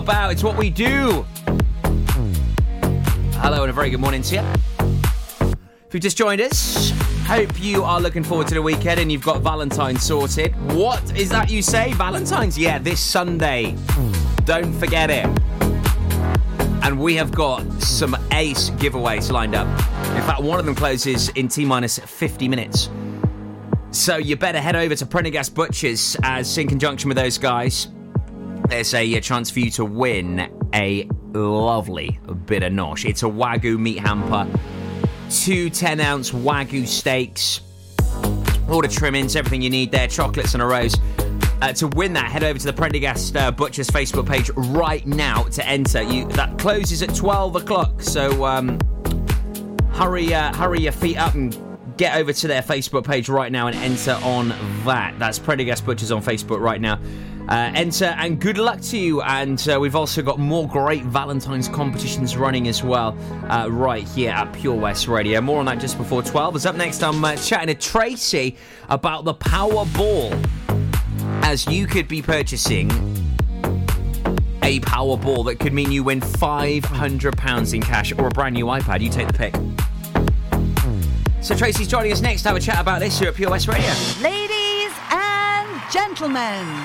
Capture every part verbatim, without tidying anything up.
about. It's what we do. Hello and a very good morning to you. If you've just joined us, hope you are looking forward to the weekend and you've got Valentine's sorted. What is that you say? Valentine's? Yeah, this Sunday. Don't forget it. And we have got some ace giveaways lined up. In fact, one of them closes in T minus fifty minutes. So you better head over to Prendergast Butchers, as in conjunction with those guys, there's a, a chance for you to win a lovely bit of nosh. It's a Wagyu meat hamper, two ten-ounce Wagyu steaks, all the trimmings, everything you need there, chocolates and a rose. Uh, to win that, head over to the Prendergast uh, Butchers Facebook page right now to enter. You That closes at twelve o'clock, so um, hurry, uh, hurry your feet up and get over to their Facebook page right now and enter on that. That's Prendergast Butchers on Facebook right now. Uh, enter and good luck to you. And uh, we've also got more great Valentine's competitions running as well uh, right here at Pure West Radio. More on that just before twelve. As up next, I'm uh, chatting to Tracy about the Powerball, as you could be purchasing a Powerball that could mean you win five hundred pounds in cash or a brand new iPad. You take the pick. So Tracy's joining us next to have a chat about this here at Pure West Radio. Ladies and gentlemen,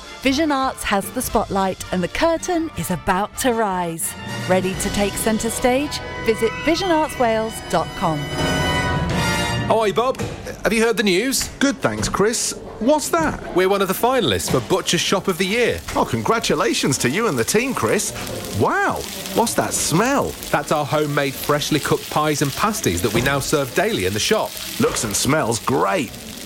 Vision Arts has the spotlight and the curtain is about to rise. Ready to take centre stage? Visit vision arts wales dot com. Hi Bob, have you heard the news? Good, thanks Chris. What's that? We're one of the finalists for Butcher Shop of the Year. Oh, congratulations to you and the team, Chris. Wow, what's that smell? That's our homemade freshly cooked pies and pasties that we now serve daily in the shop. Looks and smells great.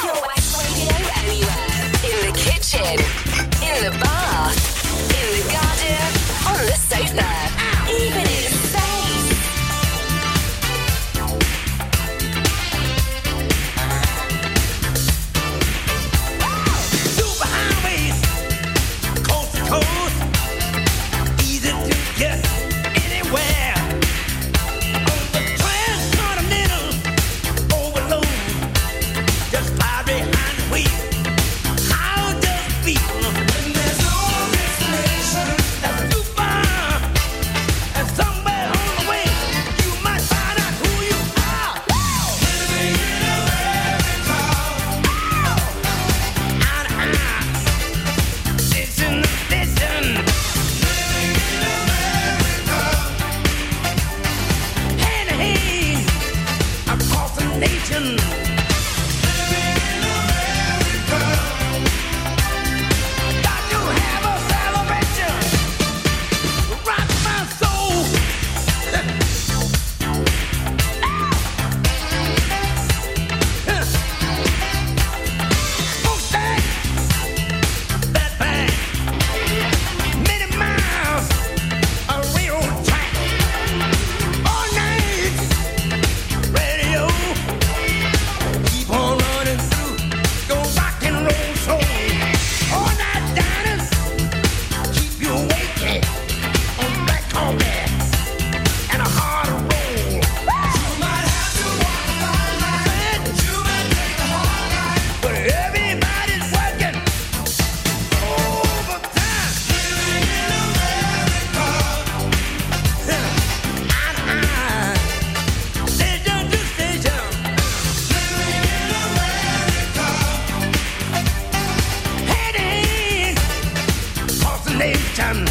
Pure West Radio anywhere. In the kitchen, in the bar, in the garden, on the sofa, Ow. even in space. Super highways, coast to coast, easy to get anywhere. On the transcontinental, Satan.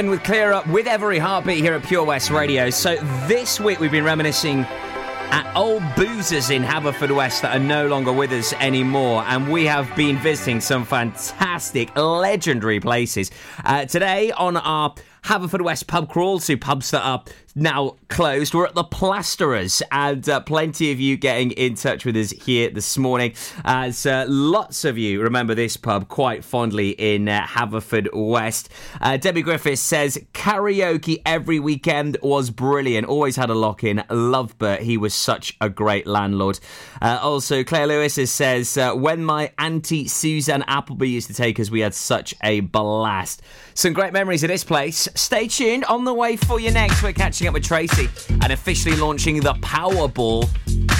Robin with Clear Up with Every Heartbeat here at Pure West Radio. So this week we've been reminiscing at old boozers in Haverfordwest that are no longer with us anymore, and we have been visiting some fantastic, legendary places. Uh, today on our Haverfordwest pub crawl to pubs that are now closed, we're at the Plasterers, and uh, plenty of you getting in touch with us here this morning, as uh, lots of you remember this pub quite fondly in uh, Haverfordwest. uh, Debbie Griffiths says karaoke every weekend was brilliant, always had a lock in, loved Bert, he was such a great landlord. Uh, also Claire Lewis says uh, when my auntie Suzanne Appleby used to take us, we had such a blast. Some great memories of this place. Stay tuned. On the way for you next, we're catching up with Tracy and officially launching the Powerball,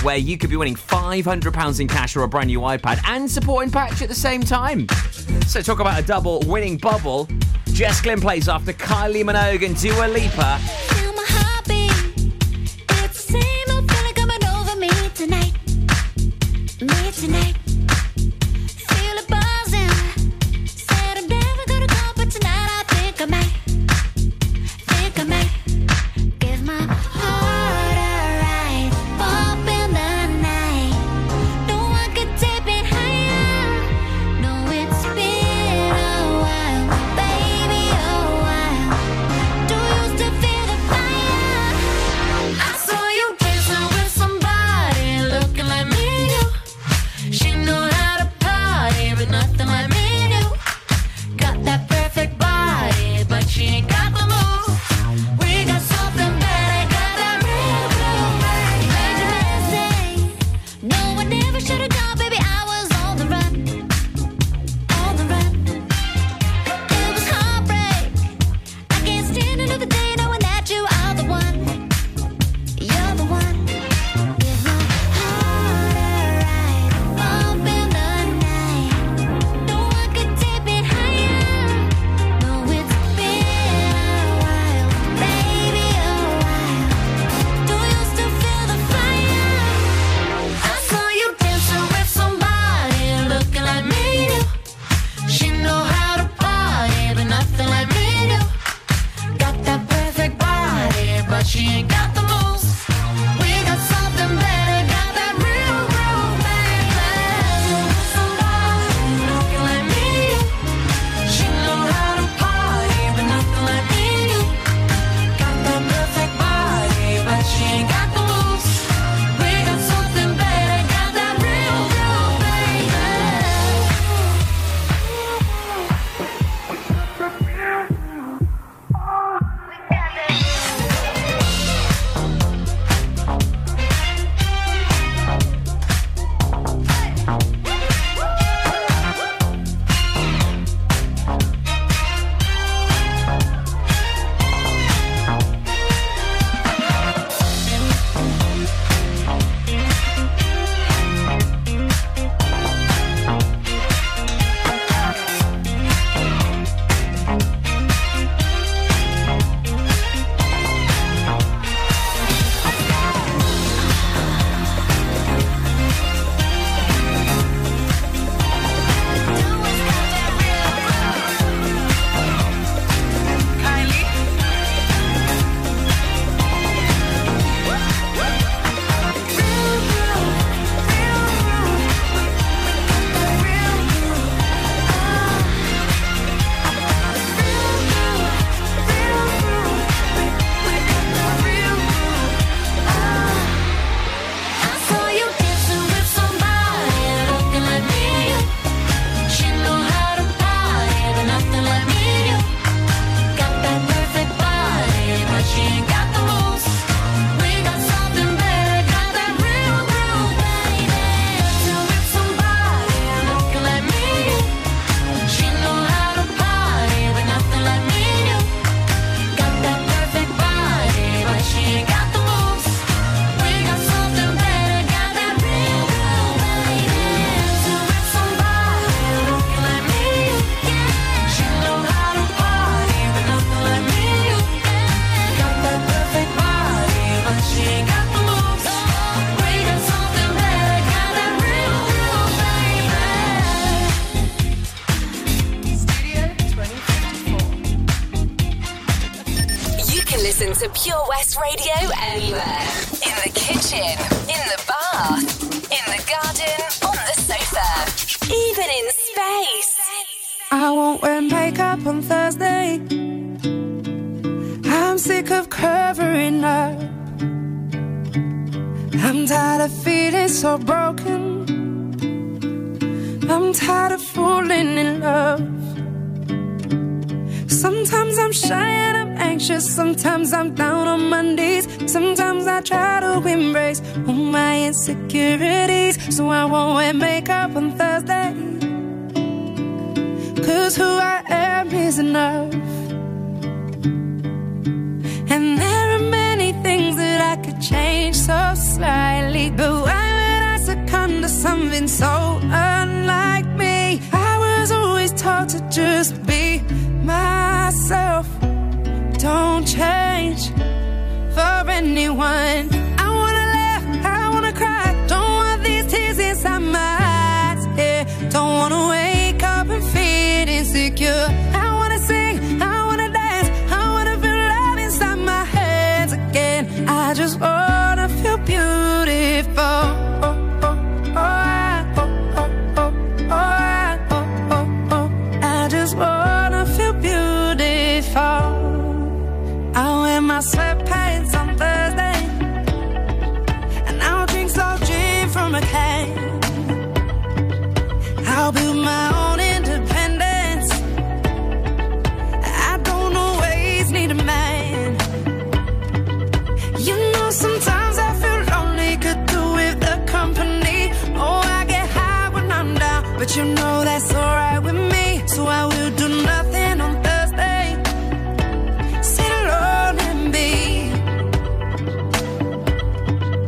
where you could be winning five hundred pounds in cash or a brand new iPad, and supporting Patch at the same time. So talk about a double winning bubble. Jess Glynn plays after Kylie Minogue and Dua Lipa. Now my heartbeat, it's the same old feeling coming over me tonight, me tonight. to Pure West Radio anywhere. In the kitchen, in the bath, in the garden, on the sofa, even in space. I won't wear makeup on Thursday. I'm sick of covering up. I'm tired of feeling so broken. I'm tired of falling in love. Sometimes I'm shy and I'm anxious. Sometimes I'm down on my knees. Sometimes I try to embrace all my insecurities. So I won't wear makeup on Thursday, 'cause who I am is enough. And there are many things that I could change so slightly, but why would I succumb to something so unlike me? I was always taught to just be myself, don't change for anyone. I wanna laugh, I wanna cry, don't want these tears inside my eyes, yeah. Don't wanna wake up and feel insecure. I wanna sing, I wanna dance, I wanna feel love inside my hands again. I just wanna feel beautiful. Oh, oh, oh. I sweatpants on Thursday, and I'll drink soft gin from a can. I'll build my own independence. I don't always need a man. You know, sometimes I feel lonely, could do with the company. Oh, I get high when I'm down, but you know that's alright with me. So I will do nothing on Thursday. Sit alone. And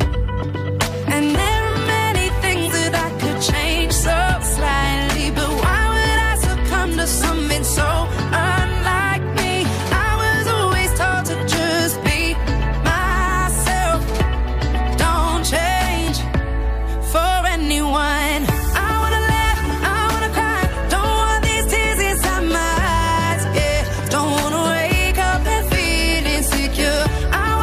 there are many things that I could change so slightly, but why would I succumb to something so unlike me? I was always taught to just be myself, don't change for anyone. I wanna laugh, I wanna cry, don't want these tears inside my eyes, yeah. Don't wanna wake up and feel insecure. And I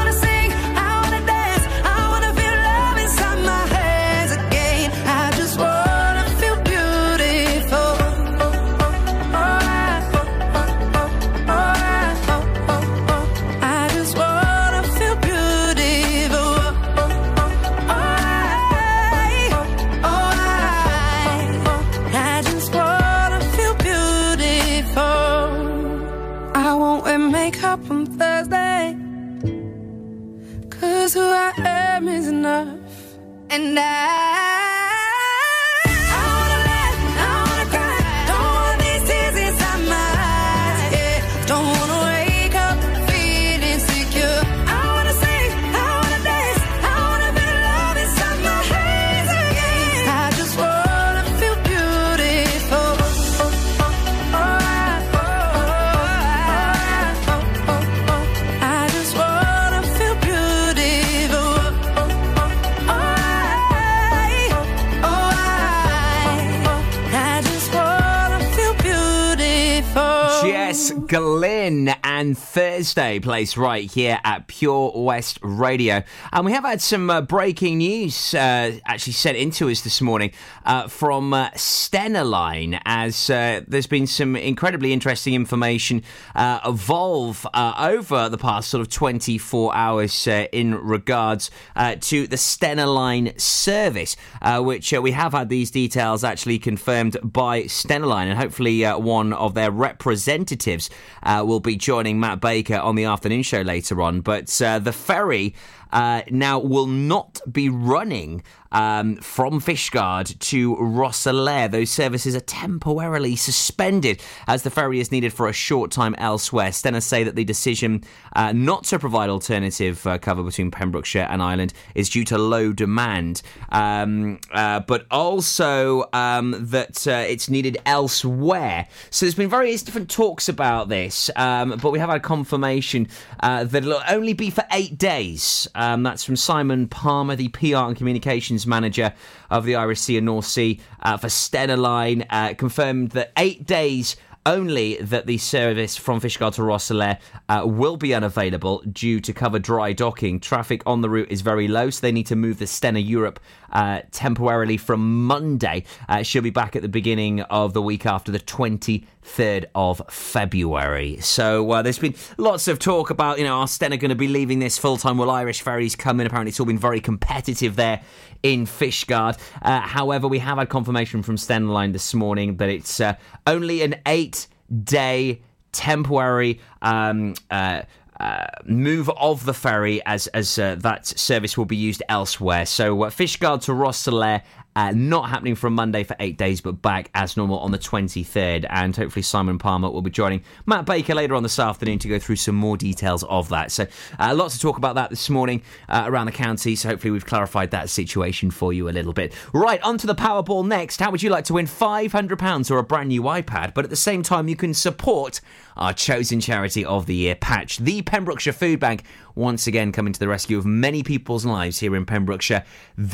Glynn and Thursday place right here at Pure West Radio. And we have had some uh, breaking news uh, actually sent into us this morning uh, from uh, Stena Line, as uh, there's been some incredibly interesting information uh, evolve uh, over the past sort of twenty-four hours uh, in regards uh, to the Stena Line service, uh, which uh, we have had these details actually confirmed by Stena Line, and hopefully uh, one of their representatives Uh, will be joining Matt Baker on the afternoon show later on. But uh, the ferry uh, now will not be running um, from Fishguard to Rosslare. Those services are temporarily suspended as the ferry is needed for a short time elsewhere. Stena say that the decision uh, not to provide alternative uh, cover between Pembrokeshire and Ireland is due to low demand, um, uh, but also um, that uh, it's needed elsewhere. So there's been various different talks about this, um, but we have had confirmation uh, that it'll only be for eight days. Um, that's from Simon Palmer, the P R and Communications Manager of the Irish Sea and North Sea uh, for Stena Line, uh, confirmed that eight days only that the service from Fishguard to Rosslare uh, will be unavailable due to cover dry docking. Traffic on the route is very low, so they need to move the Stena Europe uh, temporarily from Monday. Uh, she'll be back at the beginning of the week after the twenty-third of February. So uh, there's been lots of talk about, you know, are Stena going to be leaving this full-time? Will Irish Ferries come in? Apparently it's all been very competitive there in Fishguard. Uh, however, we have had confirmation from Stena Line this morning that it's uh, only an eight-day temporary um, uh, uh, move of the ferry, as as uh, that service will be used elsewhere. So uh, Fishguard to Rosslare, Uh, not happening from Monday for eight days, but back as normal on the twenty-third. And hopefully Simon Palmer will be joining Matt Baker later on this afternoon to go through some more details of that. So uh, lots to talk about that this morning uh, around the county. So hopefully we've clarified that situation for you a little bit. Right, onto the Powerball next. How would you like to win five hundred pounds or a brand new iPad? But at the same time, you can support our chosen charity of the year, Patch. The Pembrokeshire Food Bank, once again coming to the rescue of many people's lives here in Pembrokeshire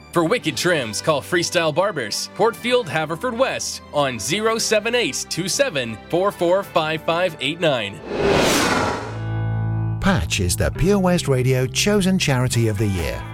For wicked trims, call Freestyle Barbers, Portfield, Haverfordwest, on oh seven eight two seven four four five five eight nine. Patch is the Pure West Radio chosen charity of the year.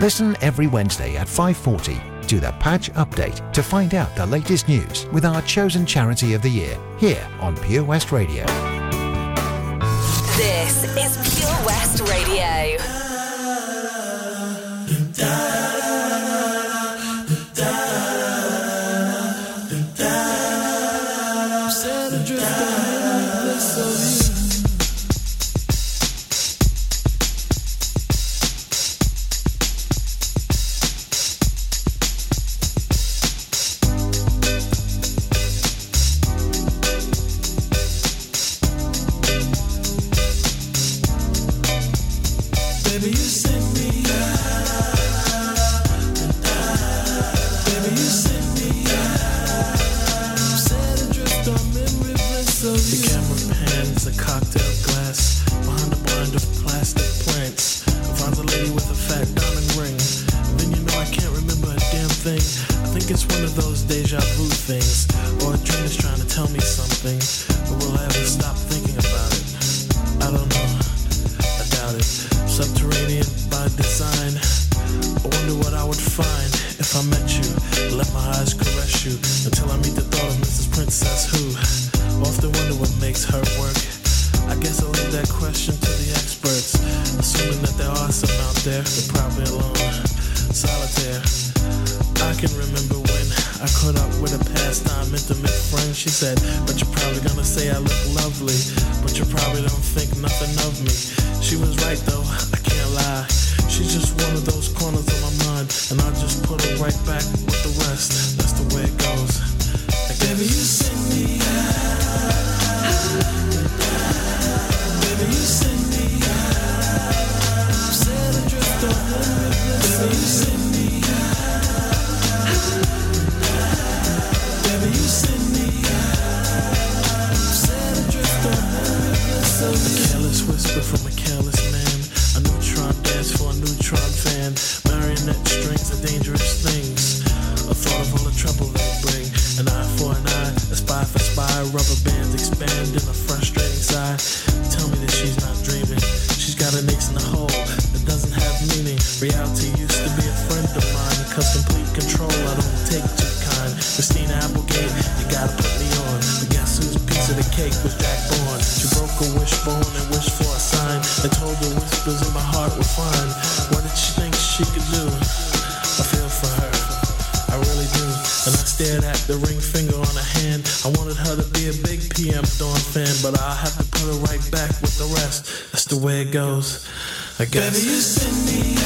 Listen every Wednesday at five forty to the Patch Update to find out the latest news with our chosen charity of the year here on Pure West Radio. This is Pure West Radio. Baby, you send me out. side, rubber bands expand in a frustrating side. Tell me that she's not dreaming. She's got an ace in the hole that doesn't have meaning. Reality used to be a friend of mine, cause complete control I don't take too kind. Christina Applegate, you gotta put me on, but guess whose piece of the cake was backborn? She broke a wishbone and wished for a sign. I told her whispers in my heart were fine. What did she think she could do? I feel for her, I really do. And I stared at the ring finger on her hand. I wanted her to be a big P M Dawn fan, but I have to put her right back with the rest. That's the way it goes, I guess. Baby, you send me out.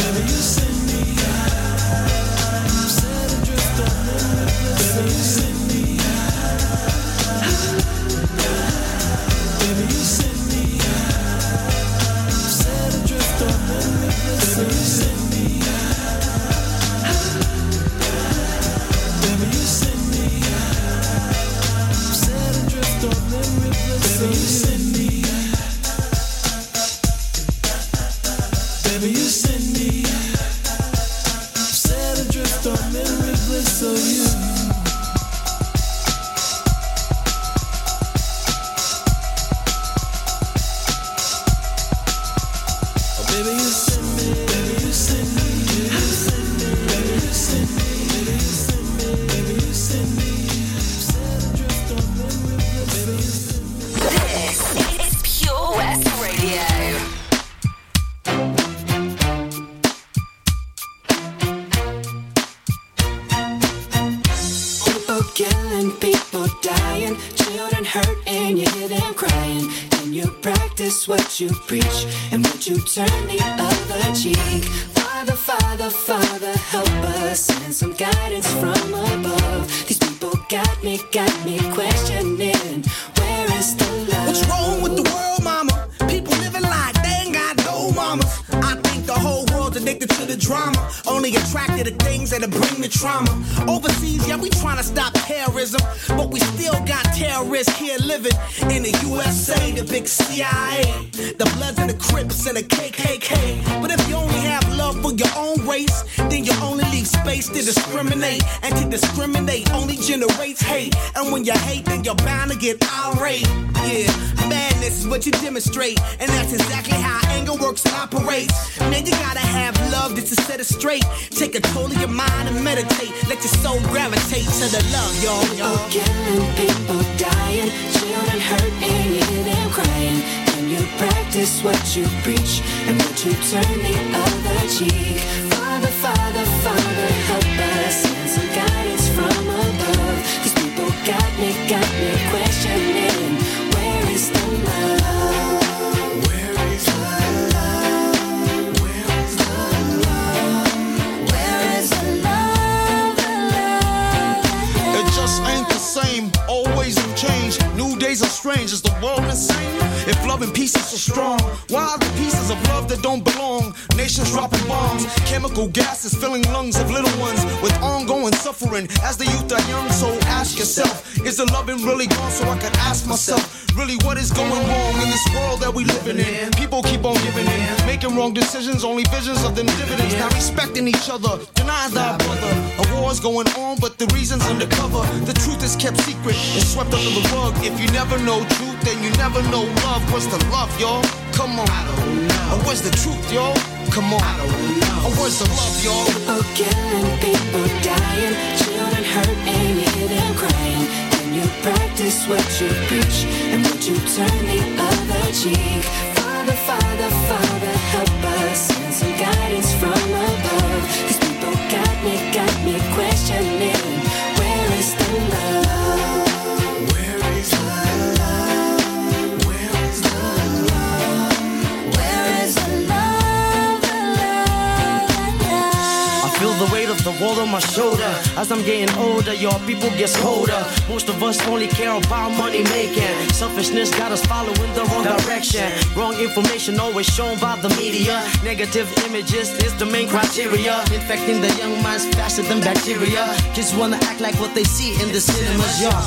Baby, you send me out. I'm set adrift on the river. Baby, you send me out. Baby, you send me out. I'm set adrift on the river. Baby, you send me out. Baby, you send me out. Baby, you send me out. I'm set adrift on memory bliss of you. Oh, baby, you send me. Baby, you send me. Baby, you send me. Baby, you send me. Baby, you send me. Baby, you send me. I'm set adrift on memory bliss of you. Baby, you send me. It's Pure West Radio. People killing, people dying, children hurt and you hear them crying. Can you practice what you preach? And would you turn the other cheek? Father, Father, Father, help us. Send some guidance from above. These people got me, got me questioning. What's wrong with the world, mama? People living like they ain't got no mama. I think the whole world's addicted to the drama, only attracted to things that'll bring the trauma. Overseas, yeah, we trying to stop terrorism, but we still got terrorists here living in the U S A, the big C I A, the Bloods and the Crips and the K K K. But if you only have love for your own race, then you only leave space to discriminate, and to discriminate only generates hate. And when you hate, then you're bound to get irate. Yeah, madness is what you demonstrate, and that's exactly how anger works and operates. Man, you gotta have love just to set it straight. Take control of your mind and meditate. Let your soul gravitate to the love, y'all. People killing, people dying, children hurt and you hear them crying. Can you practice what you preach? And would you turn the other cheek? Father, Father, Father, help us. Send some guidance from above. These people got me, got me questioning. Where is the love? Ain't the same, always in change. New days are strange, is the world insane? If love and peace is so strong, why are the pieces of love that don't belong? Nations dropping bombs, chemical gases filling lungs of little ones with ongoing suffering as the youth are young. So ask yourself, is the loving really gone? So I could ask myself, really, what is going wrong in this world that we living in? People keep on giving in, making wrong decisions, only visions of them dividends. Not respecting each other, denying thy brother. A war's going on, but the reason's undercover. The truth is kept secret and swept under the rug. If you never know truth, then you never know love. What's the love, y'all? Come on. I don't know. Or where's the truth, y'all? Come on. I don't know. Or where's the love, y'all? People killing, people dying, children hurt and you hear them crying. You practice what you preach, and would you turn the other cheek? Father, Father, Father, help us. Send some guidance from above. These people got me, got me questioning. Where is the love? Where is the love? Where is the love? Where is the love? The love, love? I feel the weight of the world on my shoulder. As I'm getting older, y'all people get colder. Most of us only care about money making. Selfishness got us following the wrong direction. Wrong information always shown by the media. Negative images is the main criteria, infecting the young minds faster than bacteria. Kids wanna act like what they see in the cinemas, y'all.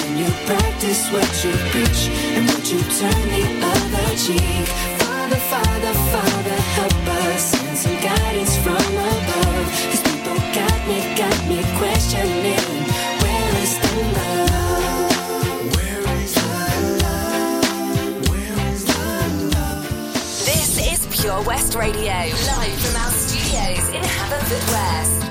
Can you practice what you preach? And would you turn the other cheek? Father, Father, Father, help us. Send some guidance from above. Cause people got me, got me questioning. Where is the love? Where is the love? Where is the love? This is Pure West Radio, live from our studios in Haverfordwest.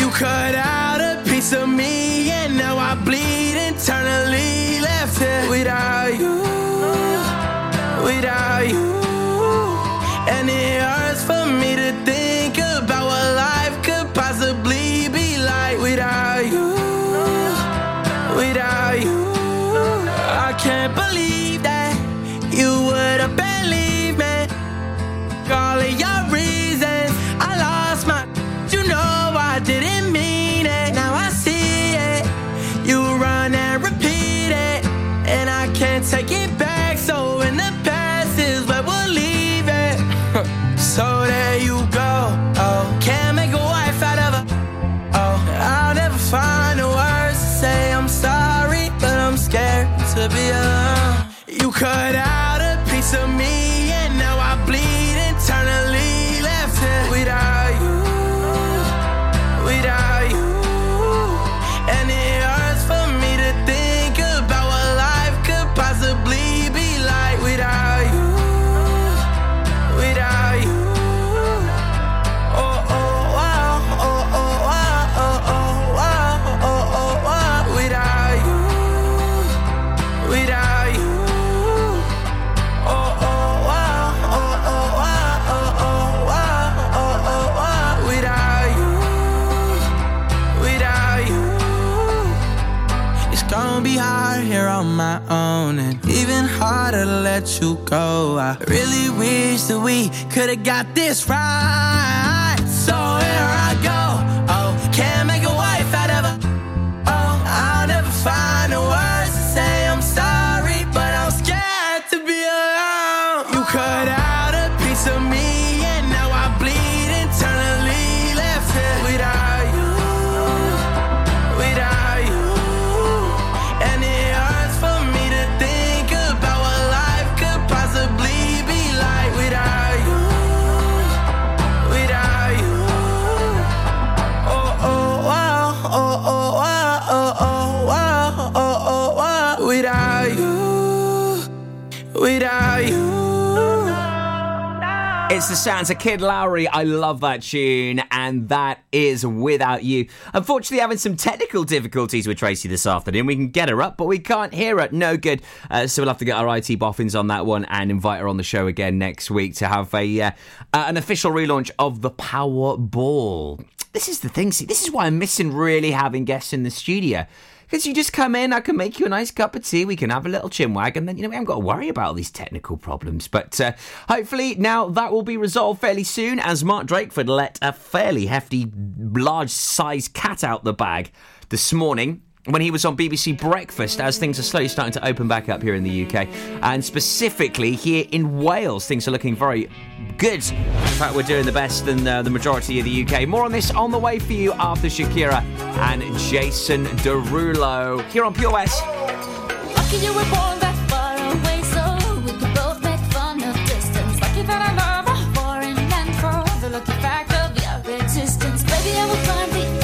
You cut out a piece of me and now I bleed internally. Left it without you, without you. And it hurts for me to think about what life could possibly be like without you, without you. I can't believe that you would have believed me. All of your reasons, I lost my. You know I didn't mean it. Now I see it. You run and repeat it, and I can't take it back. So in the past is where we'll leave it. So there you go. Oh, can't make a wife out of a. Oh, I'll never find the words to say I'm sorry, but I'm scared to be alone. You cut out a piece of me, and now I bleed internally. Left it without you. Without you, and it hurts for me to think about what life could possibly be like without you, without you. Oh oh wow, oh oh wow, oh oh wow, oh oh wow, without you, without you. Oh oh wow, oh oh wow, oh oh wow, oh oh wow, without you. Without you, it's gonna be hard here on my own, and even harder to let you go. I really wish that we could've got this right. So here I go. Oh, can't make a wife out of a. Oh, I'll never find the words to say I'm sorry, but I'm scared to be alone. You cut out a piece of me, and now I bleed internally. Left it without you. Without you, and it hurts for me to think about what life could possibly be like without you, without you. Oh oh wow, oh oh wow, oh oh wow, oh oh wow, without you, without you. It's the sounds of Kid Lowry. I love that tune, and that is Without You. Unfortunately, having some technical difficulties with Tracy this afternoon. We can get her up, but we can't hear her. No good. Uh, so we'll have to get our I T boffins on that one and invite her on the show again next week to have a uh, uh, an official relaunch of the Powerball. This is the thing. See, this is why I'm missing really having guests in the studio. Because you just come in, I can make you a nice cup of tea, we can have a little chinwag, and then, you know, we haven't got to worry about all these technical problems. But uh, hopefully now that will be resolved fairly soon, as Mark Drakeford let a fairly hefty, large-sized cat out the bag this morning when he was on B B C Breakfast, as things are slowly starting to open back up here in the U K. And specifically here in Wales, things are looking very good. In fact, we're doing the best than uh, the majority of the U K. More on this on the way for you after Shakira and Jason DeRulo here on Pure West. Lucky you were born that far away, so we could both make fun of distance. Lucky that I love a foreign man for the lucky fact of your existence. Baby, I will climb the together.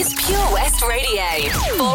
is Pure West Radio for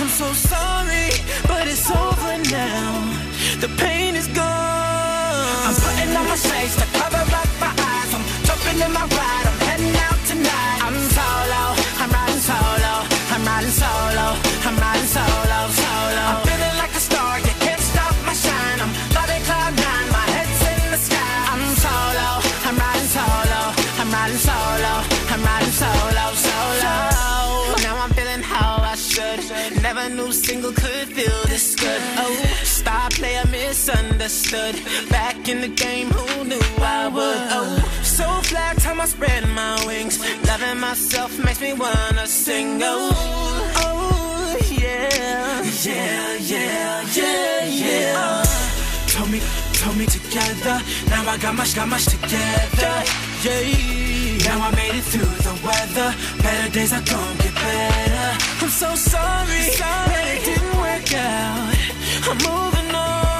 I'm so sorry, but it's over now, the pain is gone. I'm putting on my shades to cover up my eyes, I'm jumping in my ride, I'm heading out tonight. I'm solo, I'm riding solo, I'm riding solo, I'm riding solo, solo. I'm feeling like a star, you can't stop my shine. I'm flooded cloud nine, my head's in the sky. I'm solo, I'm riding solo, I'm riding solo, I'm riding solo, solo. Now I'm feeling how I should, never knew single could feel this good. Oh, star player misunderstood, back in the game, who knew I would. Oh, so fly, time I spread my wings, loving myself makes me wanna sing. Oh, oh, yeah, yeah, yeah, yeah, yeah. Uh, told me, told me together, now I got my, got my together, yeah. Now I made it through the weather, better days are gonna get better. I'm so sorry, sorry that it didn't work out, I'm moving on.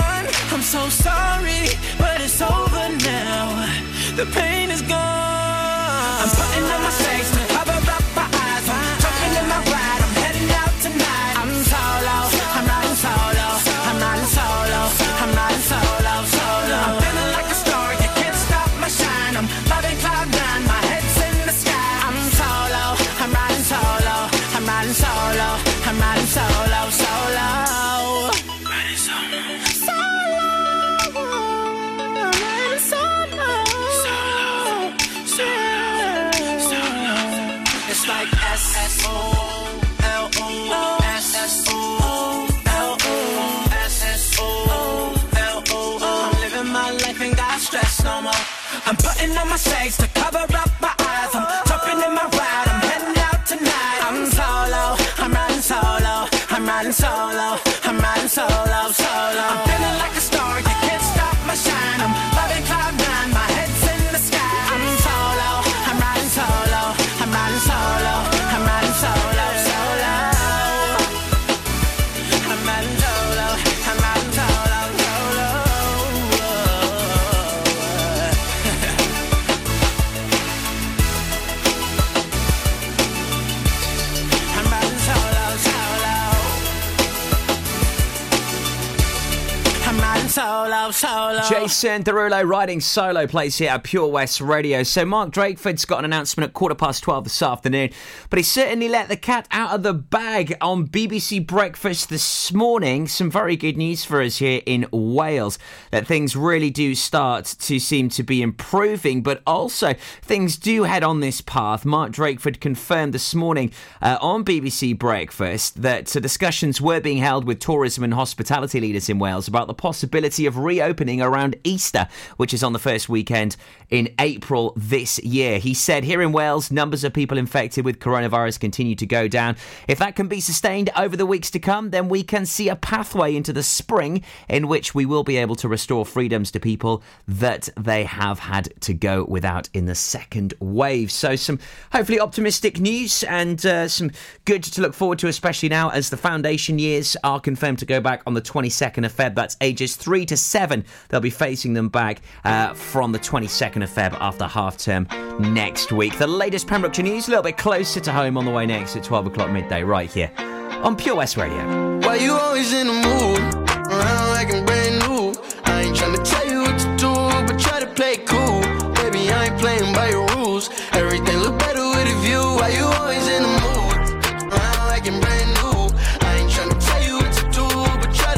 I'm so sorry, but it's over now, the pain is gone. I'm putting on my face to cover up my eyes, I'm jumping in my ride, I'm heading out tonight. I'm solo, I'm riding solo, I'm riding solo, I'm riding solo, solo. I'm feeling like a star, you can't stop my shine. I'm loving cloud nine, my head's in the sky. I'm solo, I'm riding solo, I'm riding solo, I'm riding solo, solo. I'm putting on my shades to cover up my eyes, I'm jumping in my ride, I'm heading out tonight. I'm solo, I'm riding solo, I'm riding solo, I'm riding solo, solo. I'm feeling like a star, you can't stop my shine. I'm loving cloud nine, my head's in the sky. I'm solo, I'm riding solo, I'm riding solo, I'm riding solo, solo. I'm riding solo, I'm riding solo, solo. Solo, solo. Jason DeRulo riding solo plays here at Pure West Radio. So Mark Drakeford's got an announcement at quarter past twelve this afternoon, but he certainly let the cat out of the bag on B B C Breakfast this morning. Some very good news for us here in Wales, that things really do start to seem to be improving, but also things do head on this path. Mark Drakeford confirmed this morning uh, on B B C Breakfast that uh, discussions were being held with tourism and hospitality leaders in Wales about the possibility of reopening around Easter, which is on the first weekend in April this year. He said, here in Wales, numbers of people infected with coronavirus continue to go down. If that can be sustained over the weeks to come, then we can see a pathway into the spring in which we will be able to restore freedoms to people that they have had to go without in the second wave. So some hopefully optimistic news and uh, some good to look forward to, especially now as the foundation years are confirmed to go back on the twenty-second of February. That's ages three Three to seven, they'll be facing them back uh, from the twenty-second of February after half term next week. The latest Pembrokeshire news, a little bit closer to home on the way next at twelve o'clock midday, right here on Pure West Radio. Why you always in the mood? Around like I'm brand new. I ain't trying to tell you what to do, but try to play it cool. Baby, I ain't playing by your rules. Everything look better with a view. Why you always in the mood? Around like I'm brand new. I ain't trying to tell you what to do, but try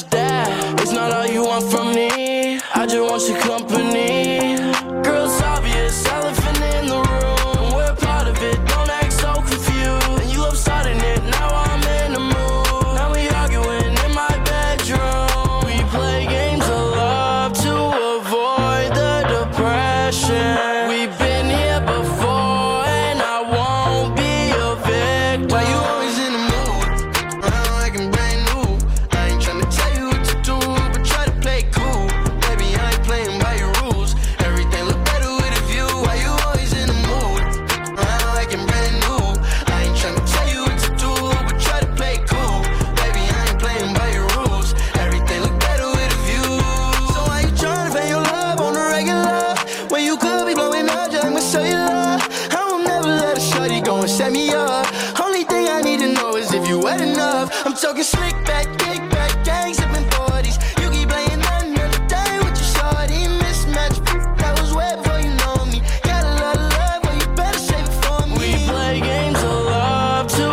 about you that. It's not all you want from me. I just want your company. Girl, it's obvious, elephant in the room. And we're part of it, don't act so confused. And you love starting it, now I'm in the mood. Now we arguing in my bedroom. We play games of love to avoid the depression. We've been here before and I won't be a victim. Why you always in the mood? Around like I'm brand new. I ain't tryna tell you what to do, but try to play cool. Baby, I ain't playing by your rules. Everything look better with a view. Why you always in the mood? Around like I'm brand new. I ain't tryna tell you what to do, but try to play cool. Baby, I ain't playing by your rules. Everything look better with a view. So why you tryna pay your love on the regular? When you could be blowing up, just like my cellular. I will never let a shorty go and set me up. Only thing I need to know is if you wet enough. I'm talking slick back, kick back, gang sipping forties. You keep playing another day with your shorty. Mismatch, that was way before you know me. Got a lot of love, but you better save it for me. We play games of love to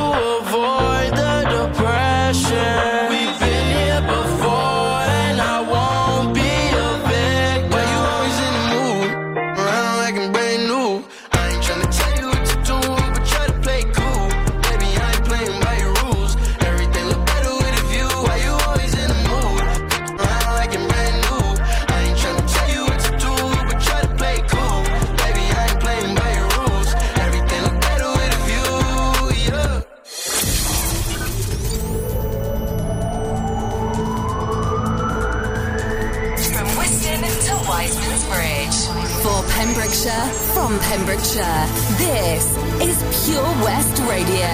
avoid the depression. We've been here before and I won't be a victim. Why you always in the mood? Around like I'm brand new. I ain't tryna tell you what to do, but try to play cool. Baby, I ain't playing by your rules. Everything look better with a view. Why you always in the mood? Around like I'm brand new. I ain't tryna tell you what to do, but try to play cool. Baby, I ain't playing by your rules. Everything look better with a view, yeah. From Whiston to Wiseman's Bridge. For Pembrokeshire, from Pembrokeshire, this is Pure West Radio.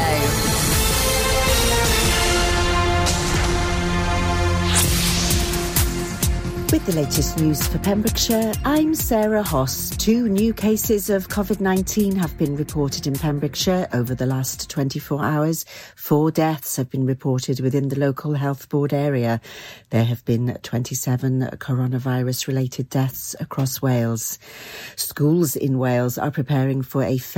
With the latest news for Pembrokeshire, I'm Sarah Hoss. Two new cases of COVID nineteen have been reported in Pembrokeshire over the last twenty-four hours. Four deaths have been reported within the local health board area. There have been twenty-seven coronavirus-related deaths across Wales. Schools in Wales are preparing for a phase